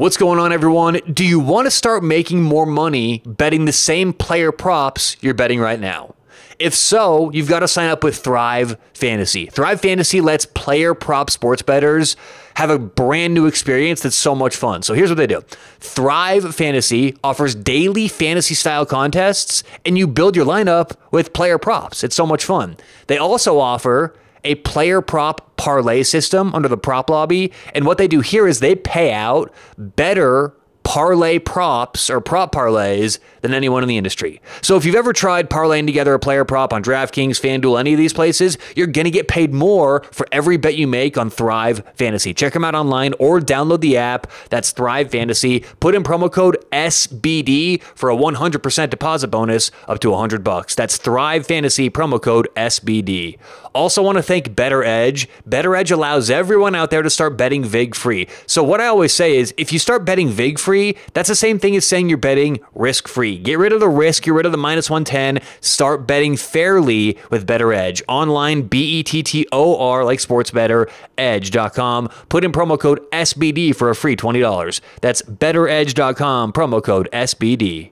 What's going on, everyone? Do you want to start making more money betting the same player props you're betting right now? If so, you've got to sign up with Thrive Fantasy. Thrive Fantasy lets player prop sports bettors have a brand new experience that's so much fun. So here's what they do. Thrive Fantasy offers daily fantasy style contests, and you build your lineup with player props. It's so much fun. They also offer a player prop parlay system under the prop lobby. And what they do here is they pay out better parlay props or prop parlays than anyone in the industry. So if you've ever tried parlaying together a player prop on DraftKings, FanDuel, any of these places, you're going to get paid more for every bet you make on Thrive Fantasy. Check them out online or download the app. That's Thrive Fantasy. Put in promo code SBD for a 100% deposit bonus up to $100. That's Thrive Fantasy, promo code SBD. Also want to thank Better Edge. Better Edge allows everyone out there to start betting vig free. So what I always say is if you start betting vig free, that's the same thing as saying you're betting risk-free. Get rid of the risk. Get rid of the minus 110. Start betting fairly with Better Edge. Online, BETTOR, like sports better, edge.com. Put in promo code SBD for a free $20. That's betteredge.com, promo code SBD.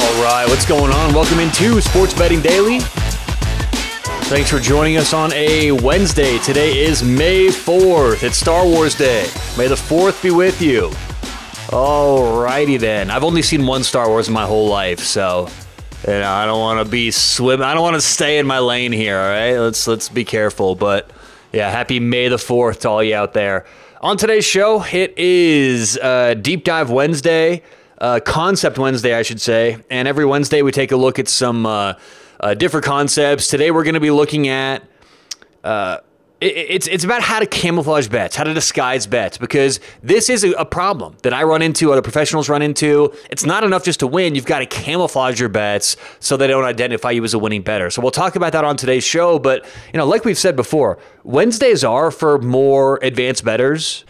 All right, what's going on? Welcome into Sports Betting Daily. Thanks for joining us on a Wednesday. Today is May 4th. It's Star Wars Day. May the 4th be with you. All righty then. I've only seen one Star Wars in my whole life, so I don't want to be I don't want to stay in my lane here. All right, let's be careful. But yeah, happy May the 4th to all you out there. On today's show, it is Deep Dive Wednesday. Concept Wednesday, I should say. And every Wednesday we take a look at some different concepts. Today we're going to be looking at it's about how to camouflage bets, how to disguise bets, because this is a problem that I run into, other professionals run into. It's not enough just to win. You've got to camouflage your bets so they don't identify you as a winning bettor. So we'll talk about that on today's show. But you know, like we've said before, Wednesdays are for more advanced bettors.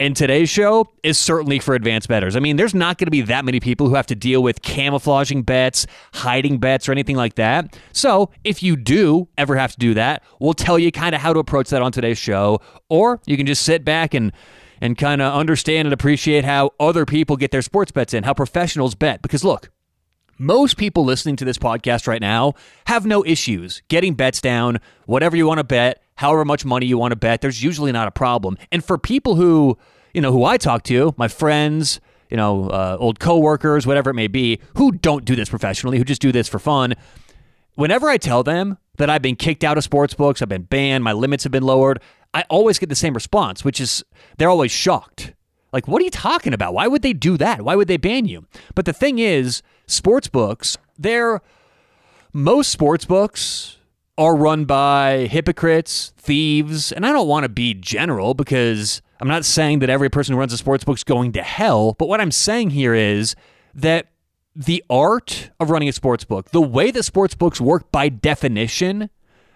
And today's show is certainly for advanced bettors. I mean, there's not going to be that many people who have to deal with camouflaging bets, hiding bets, or anything like that. So if you do ever have to do that, we'll tell you kind of how to approach that on today's show. Or you can just sit back and kind of understand and appreciate how other people get their sports bets in, how professionals bet. Because look, most people listening to this podcast right now have no issues getting bets down, whatever you want to bet, however much money you want to bet. There's usually not a problem. And for people who, you know, who I talk to, my friends, you know, old coworkers, whatever it may be, who don't do this professionally, who just do this for fun, whenever I tell them that I've been kicked out of sports books, I've been banned, my limits have been lowered, I always get the same response, which is they're always shocked. Like, what are you talking about? Why would they do that? Why would they ban you? But the thing is, sportsbooks, most sportsbooks are run by hypocrites, thieves, and I don't want to be general because I'm not saying that every person who runs a sportsbook is going to hell, but what I'm saying here is that the art of running a sportsbook, the way that sportsbooks work by definition,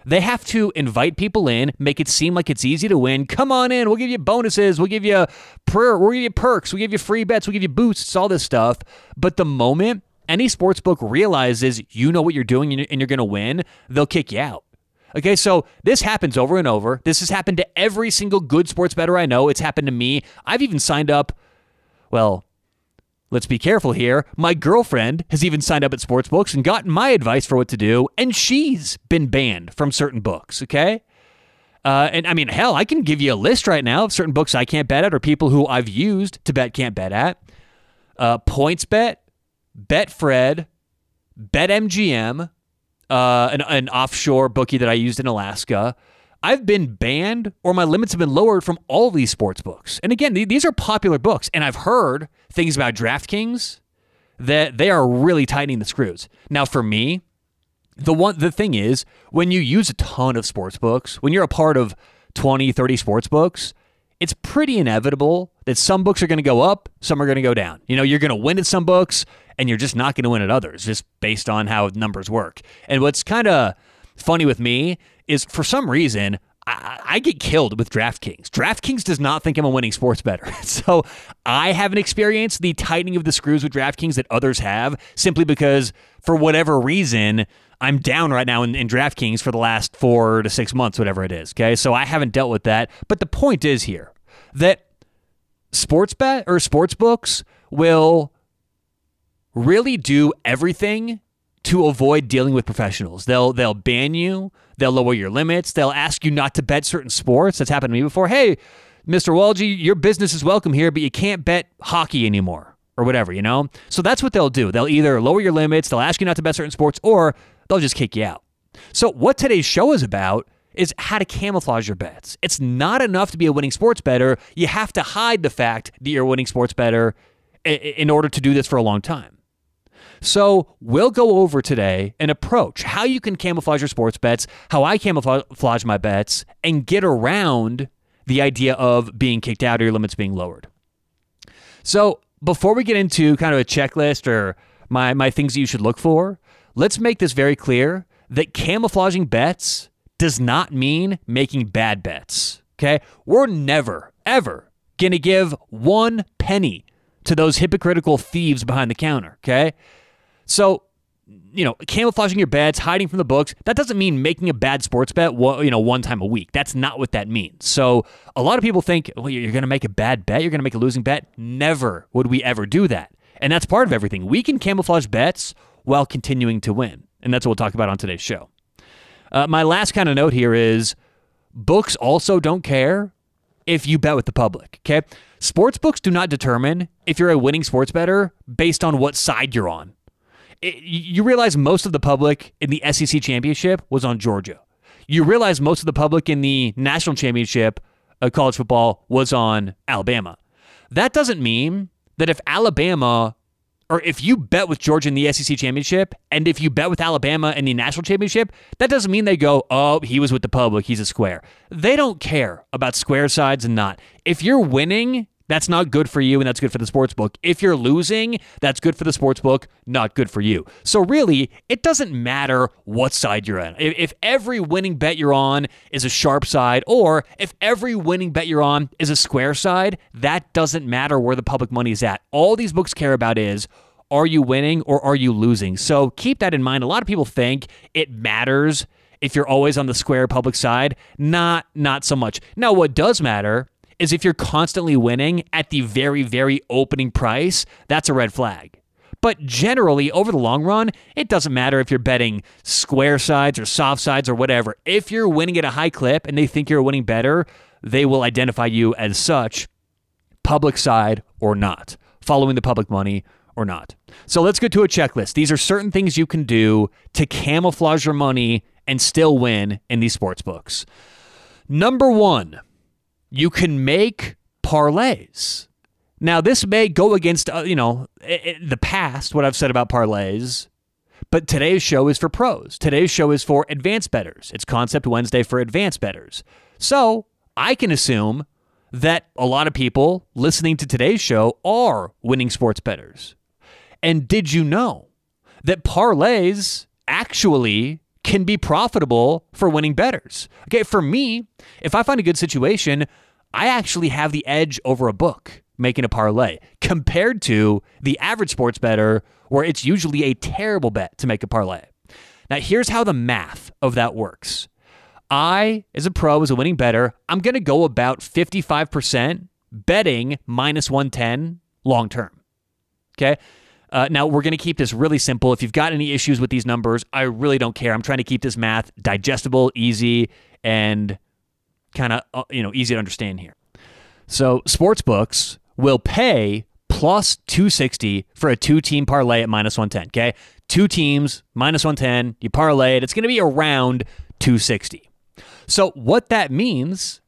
they have to invite people in, make it seem like it's easy to win. Come on in. We'll give you bonuses. We'll give you we'll give you perks. We'll give you free bets. We'll give you boosts, all this stuff. But the moment any sportsbook realizes you know what you're doing and you're going to win, they'll kick you out. Okay, so this happens over and over. This has happened to every single good sports bettor I know. It's happened to me. I've even signed up, well, let's be careful here. My girlfriend has even signed up at sportsbooks and gotten my advice for what to do, and she's been banned from certain books, okay? And I mean, hell, I can give you a list right now of certain books I can't bet at or people who I've used to bet can't bet at. Pointsbet, Betfred, BetMGM, an offshore bookie that I used in Alaska. I've been banned or my limits have been lowered from all these sports books. And again, these are popular books. And I've heard things about DraftKings that they are really tightening the screws. Now, for me, the thing is, when you use a ton of sports books, when you're a part of 20, 30 sports books, it's pretty inevitable that some books are going to go up, some are going to go down. You know, you're going to win at some books and you're just not going to win at others, just based on how numbers work. And what's kind of funny with me is for some reason, I get killed with DraftKings. DraftKings does not think I'm a winning sports bettor. So I haven't experienced the tightening of the screws with DraftKings that others have, simply because for whatever reason, I'm down right now in DraftKings for the last 4 to 6 months, whatever it is. Okay, so I haven't dealt with that. But the point is here that sports bet or sports books will really do everything to avoid dealing with professionals. They'll ban you. They'll lower your limits. They'll ask you not to bet certain sports. That's happened to me before. Hey, Mr. Walgie, your business is welcome here, but you can't bet hockey anymore or whatever, you know? So that's what they'll do. They'll either lower your limits, they'll ask you not to bet certain sports, or they'll just kick you out. So what today's show is about is how to camouflage your bets. It's not enough to be a winning sports bettor. You have to hide the fact that you're a winning sports bettor in order to do this for a long time. So we'll go over today an approach, how you can camouflage your sports bets, how I camouflage my bets, and get around the idea of being kicked out or your limits being lowered. So before we get into kind of a checklist or my things that you should look for, let's make this very clear that camouflaging bets does not mean making bad bets, okay? We're never, ever going to give one penny to those hypocritical thieves behind the counter, okay? So, you know, camouflaging your bets, hiding from the books, that doesn't mean making a bad sports bet, you know, one time a week. That's not what that means. So a lot of people think, well, you're going to make a bad bet, you're going to make a losing bet. Never would we ever do that. And that's part of everything. We can camouflage bets while continuing to win. And that's what we'll talk about on today's show. My last kind of note here is books also don't care if you bet with the public, okay? Sportsbooks do not determine if you're a winning sports bettor based on what side you're on. You realize most of the public in the SEC championship was on Georgia. You realize most of the public in the national championship of college football was on Alabama. That doesn't mean that if Alabama, or if you bet with Georgia in the SEC championship, and if you bet with Alabama in the national championship, that doesn't mean they go, oh, he was with the public, he's a square. They don't care about square sides and not. If you're winning, that's not good for you, and that's good for the sports book. If you're losing, that's good for the sports book, not good for you. So really, it doesn't matter what side you're on. If every winning bet you're on is a sharp side, or if every winning bet you're on is a square side, that doesn't matter where the public money is at. All these books care about is, are you winning or are you losing? So keep that in mind. A lot of people think it matters if you're always on the square public side. Not so much. Now, what does matter is if you're constantly winning at the very, very opening price, that's a red flag. But generally, over the long run, it doesn't matter if you're betting square sides or soft sides or whatever. If you're winning at a high clip and they think you're winning better, they will identify you as such, public side or not, following the public money or not. So let's go to a checklist. These are certain things you can do to camouflage your money and still win in these sports books. Number one, you can make parlays. Now, this may go against, the past, what I've said about parlays, but today's show is for pros. Today's show is for advanced bettors. It's Concept Wednesday for advanced bettors. So I can assume that a lot of people listening to today's show are winning sports bettors. And did you know that parlays actually can be profitable for winning bettors? Okay, for me, if I find a good situation, I actually have the edge over a book making a parlay compared to the average sports bettor, where it's usually a terrible bet to make a parlay. Now, here's how the math of that works. I, as a pro, as a winning bettor, I'm going to go about 55% betting minus 110 long term. Okay. Now, we're going to keep this really simple. If you've got any issues with these numbers, I really don't care. I'm trying to keep this math digestible, easy, and kind of, easy to understand here. So sportsbooks will pay plus 260 for a two-team parlay at minus 110, okay? Two teams, minus 110, you parlay it. It's going to be around 260. So what that means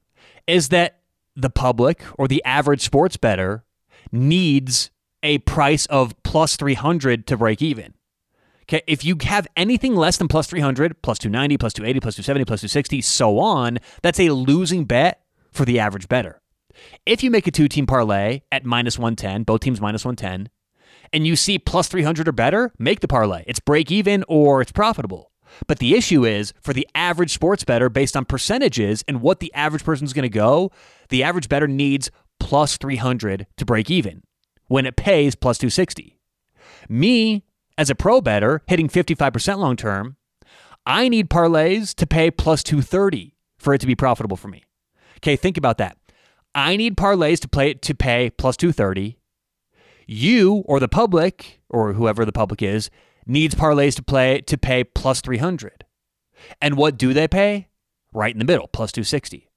is that the public or the average sports bettor needs a price of plus 300 to break even. Okay, if you have anything less than plus 300, plus 290, plus 280, plus 270, plus 260, so on, that's a losing bet for the average bettor. If you make a two-team parlay at minus 110, both teams minus 110, and you see plus 300 or better, make the parlay. It's break even or it's profitable. But the issue is, for the average sports bettor, based on percentages and what the average person's going to go, the average bettor needs plus 300 to break even when it pays plus 260. Me, as a pro bettor, hitting 55% long term, I need parlays to pay plus 230 for it to be profitable for me. Okay, think about that. I need parlays to pay plus 230. You, or the public, or whoever the public is, needs parlays to pay plus 300. And what do they pay? Right in the middle, plus 260.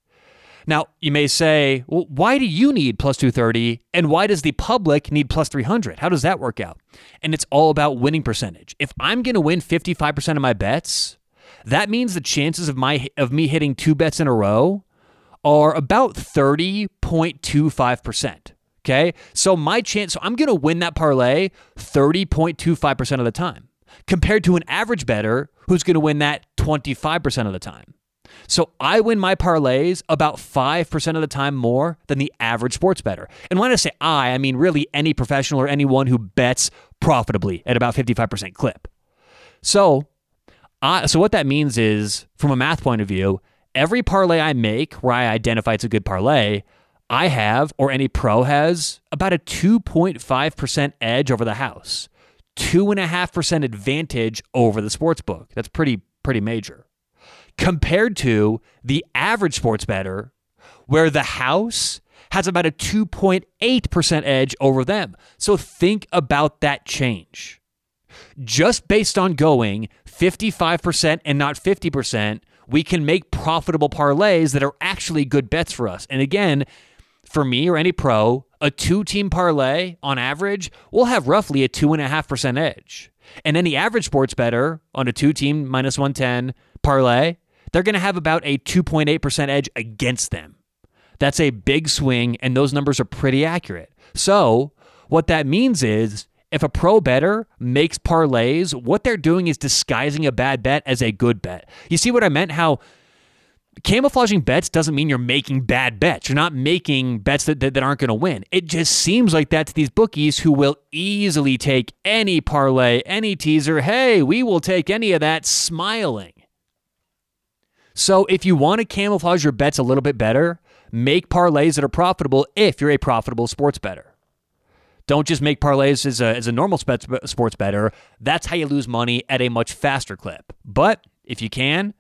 Now, you may say, well, why do you need plus 230 and why does the public need plus 300? How does that work out? And it's all about winning percentage. If I'm going to win 55% of my bets, that means the chances of me hitting two bets in a row are about 30.25%. Okay, so my chance, so I'm going to win that parlay 30.25% of the time compared to an average bettor who's going to win that 25% of the time. So I win my parlays about 5% of the time more than the average sports bettor. And when I say I mean really any professional or anyone who bets profitably at about 55% clip. So what that means is, from a math point of view, every parlay I make where I identify it's a good parlay, I have, or any pro has, about a 2.5% edge over the house, 2.5% advantage over the sports book. That's pretty major. Compared to the average sports bettor, where the house has about a 2.8% edge over them. So think about that change. Just based on going 55% and not 50%, we can make profitable parlays that are actually good bets for us. And again, for me or any pro, a two-team parlay on average will have roughly a 2.5% edge. And any average sports bettor on a two-team minus 110 parlay, they're going to have about a 2.8% edge against them. That's a big swing, and those numbers are pretty accurate. So what that means is, if a pro bettor makes parlays, what they're doing is disguising a bad bet as a good bet. You see what I meant? How camouflaging bets doesn't mean you're making bad bets. You're not making bets that aren't going to win. It just seems like that to these bookies who will easily take any parlay, any teaser. Hey, we will take any of that, smiling. So if you want to camouflage your bets a little bit better, make parlays that are profitable if you're a profitable sports bettor. Don't just make parlays as a normal sports bettor. That's how you lose money at a much faster clip. But if you can,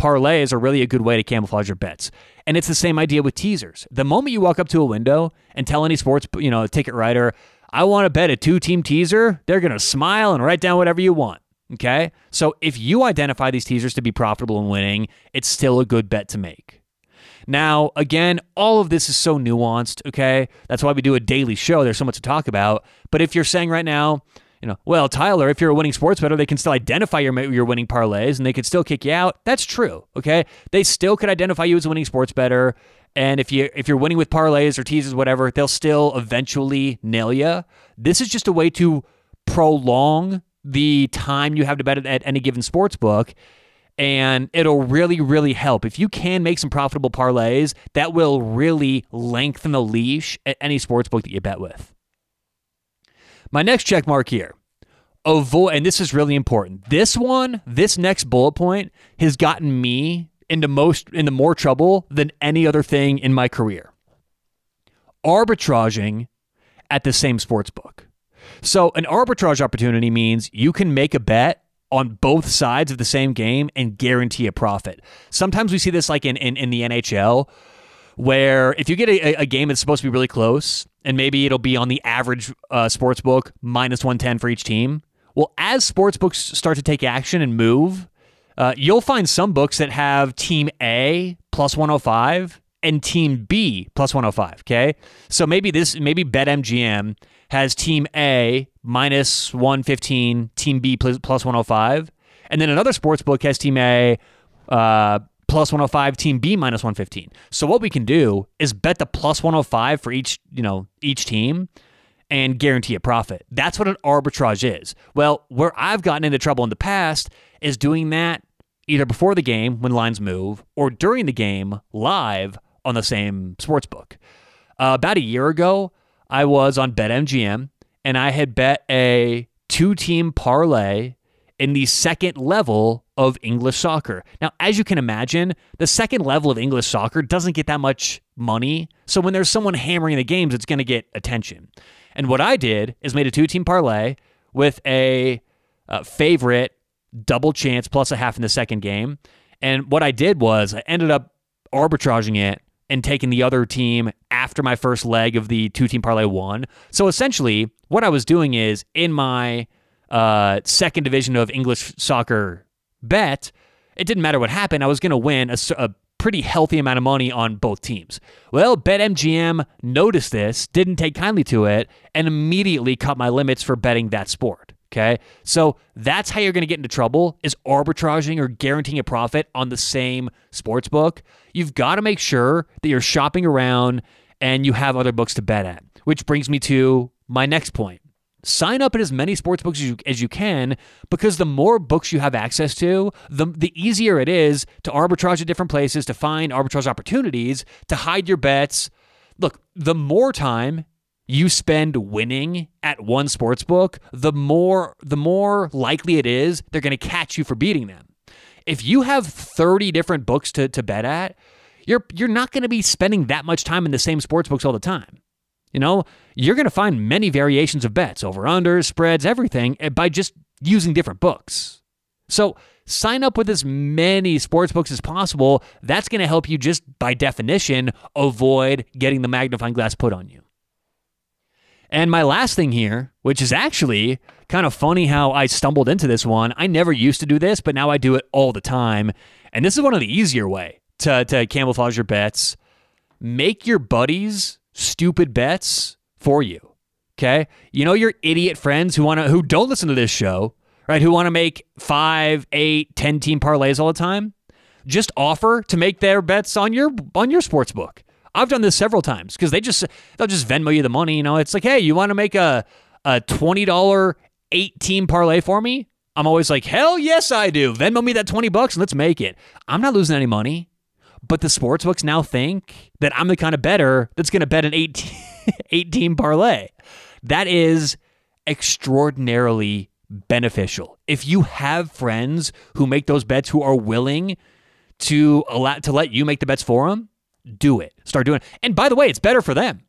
parlays are really a good way to camouflage your bets. And it's the same idea with teasers. The moment you walk up to a window and tell any sports, ticket writer, I want to bet a two-team teaser, they're going to smile and write down whatever you want. Okay? So if you identify these teasers to be profitable and winning, it's still a good bet to make. Now, again, all of this is so nuanced, okay? That's why we do a daily show. There's so much to talk about. But if you're saying right now, well, Tyler, if you're a winning sports bettor, they can still identify your winning parlays and they could still kick you out. That's true, okay? They still could identify you as a winning sports bettor. And if you're winning with parlays or teasers, whatever, they'll still eventually nail you. This is just a way to prolong the time you have to bet at any given sports book. And it'll really, really help. If you can make some profitable parlays, that will really lengthen the leash at any sportsbook that you bet with. My next check mark here, and this is really important. This next bullet point has gotten me into more trouble than any other thing in my career. Arbitraging at the same sportsbook. So an arbitrage opportunity means you can make a bet on both sides of the same game and guarantee a profit. Sometimes we see this like in the NHL, where if you get a game that's supposed to be really close, and maybe it'll be on the average sportsbook minus 110 for each team. Well, as sportsbooks start to take action and move, you'll find some books that have team A plus 105 and team B plus 105. Okay, so maybe BetMGM has team A minus 115, team B plus 105. And then another sports book has team A plus 105, team B minus 115. So what we can do is bet the plus 105 for each team and guarantee a profit. That's what an arbitrage is. Well, where I've gotten into trouble in the past is doing that either before the game when lines move or during the game live on the same sports book. About a year ago, I was on BetMGM, and I had bet a two-team parlay in the second level of English soccer. Now, as you can imagine, the second level of English soccer doesn't get that much money. So when there's someone hammering the games, it's going to get attention. And what I did is made a 2-team parlay with a favorite double chance plus a half in the second game. And what I did was I ended up arbitraging it and taking the other team after my first leg of the 2-team parlay won. So essentially, what I was doing is in my second division of English soccer bet, it didn't matter what happened. I was going to win a pretty healthy amount of money on both teams. Well, BetMGM noticed this, didn't take kindly to it, and immediately cut my limits for betting that sport. Okay, so that's how you're going to get into trouble, is arbitraging or guaranteeing a profit on the same sports book. You've got to make sure that you're shopping around and you have other books to bet at, which brings me to my next point. Sign up at as many sports books as you can, because the more books you have access to, the easier it is to arbitrage at different places, to find arbitrage opportunities, to hide your bets. Look, the more time you spend winning at one sports book, the more likely it is they're going to catch you for beating them. If you have 30 different books to bet at, you're not going to be spending that much time in the same sports books all the time. You know, you're going to find many variations of bets, over-unders, spreads, everything, by just using different books. So sign up with as many sports books as possible. That's going to help you just by definition avoid getting the magnifying glass put on you. And my last thing here, which is actually kind of funny how I stumbled into this one. I never used to do this, but now I do it all the time. And this is one of the easier way to camouflage your bets. Make your buddies stupid bets for you, okay? You know your idiot friends who don't listen to this show, right? Who want to make 5, 8, 10-team parlays all the time? Just offer to make their bets on your sports book. I've done this several times because they'll just Venmo you the money. You know, it's like, hey, you want to make a $20 8-team parlay for me? I'm always like, hell yes, I do. Venmo me that $20 and let's make it. I'm not losing any money, but the sportsbooks now think that I'm the kind of bettor that's going to bet an 8-team parlay. That is extraordinarily beneficial. If you have friends who make those bets, who are willing to let you make the bets for them, do it. Start doing it. And by the way, it's better for them,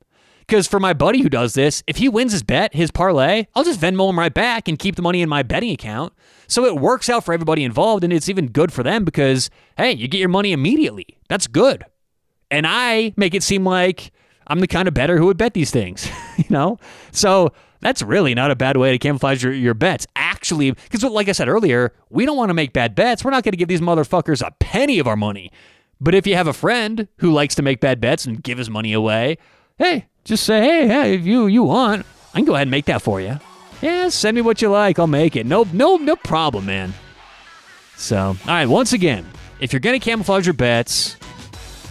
because for my buddy who does this, if he wins his bet, his parlay, I'll just Venmo him right back and keep the money in my betting account. So it works out for everybody involved, and it's even good for them because, hey, you get your money immediately. That's good. And I make it seem like I'm the kind of bettor who would bet these things, you know? So that's really not a bad way to camouflage your bets. Actually, because like I said earlier, we don't want to make bad bets. We're not going to give these motherfuckers a penny of our money. But if you have a friend who likes to make bad bets and give his money away, hey, just say, hey, if you want, I can go ahead and make that for you. Yeah, send me what you like. I'll make it. No problem, man. So, all right, once again, if you're going to camouflage your bets,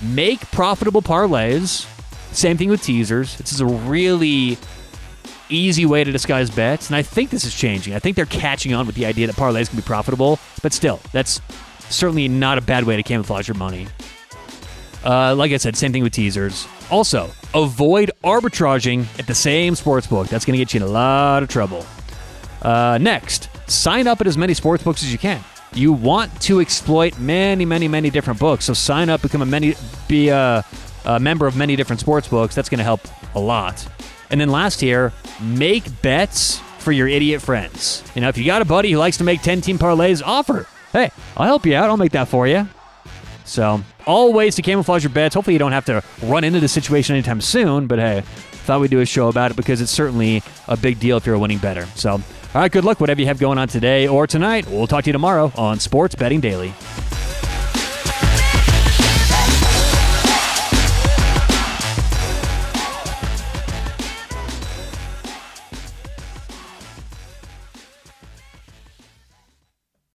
make profitable parlays. Same thing with teasers. This is a really easy way to disguise bets, and I think this is changing. I think they're catching on with the idea that parlays can be profitable, but still, that's certainly not a bad way to camouflage your money. Like I said, same thing with teasers. Also, avoid arbitraging at the same sportsbook. That's going to get you in a lot of trouble. Next, sign up at as many sportsbooks as you can. You want to exploit many, many, many different books. So sign up, be a member of many different sportsbooks. That's going to help a lot. And then last here, make bets for your idiot friends. You know, if you got a buddy who likes to make 10-team parlays, offer. Hey, I'll help you out. I'll make that for you. So, all ways to camouflage your bets. Hopefully, you don't have to run into this situation anytime soon. But hey, thought we'd do a show about it because it's certainly a big deal if you're a winning bettor. So, all right, good luck, whatever you have going on today or tonight. We'll talk to you tomorrow on Sports Betting Daily.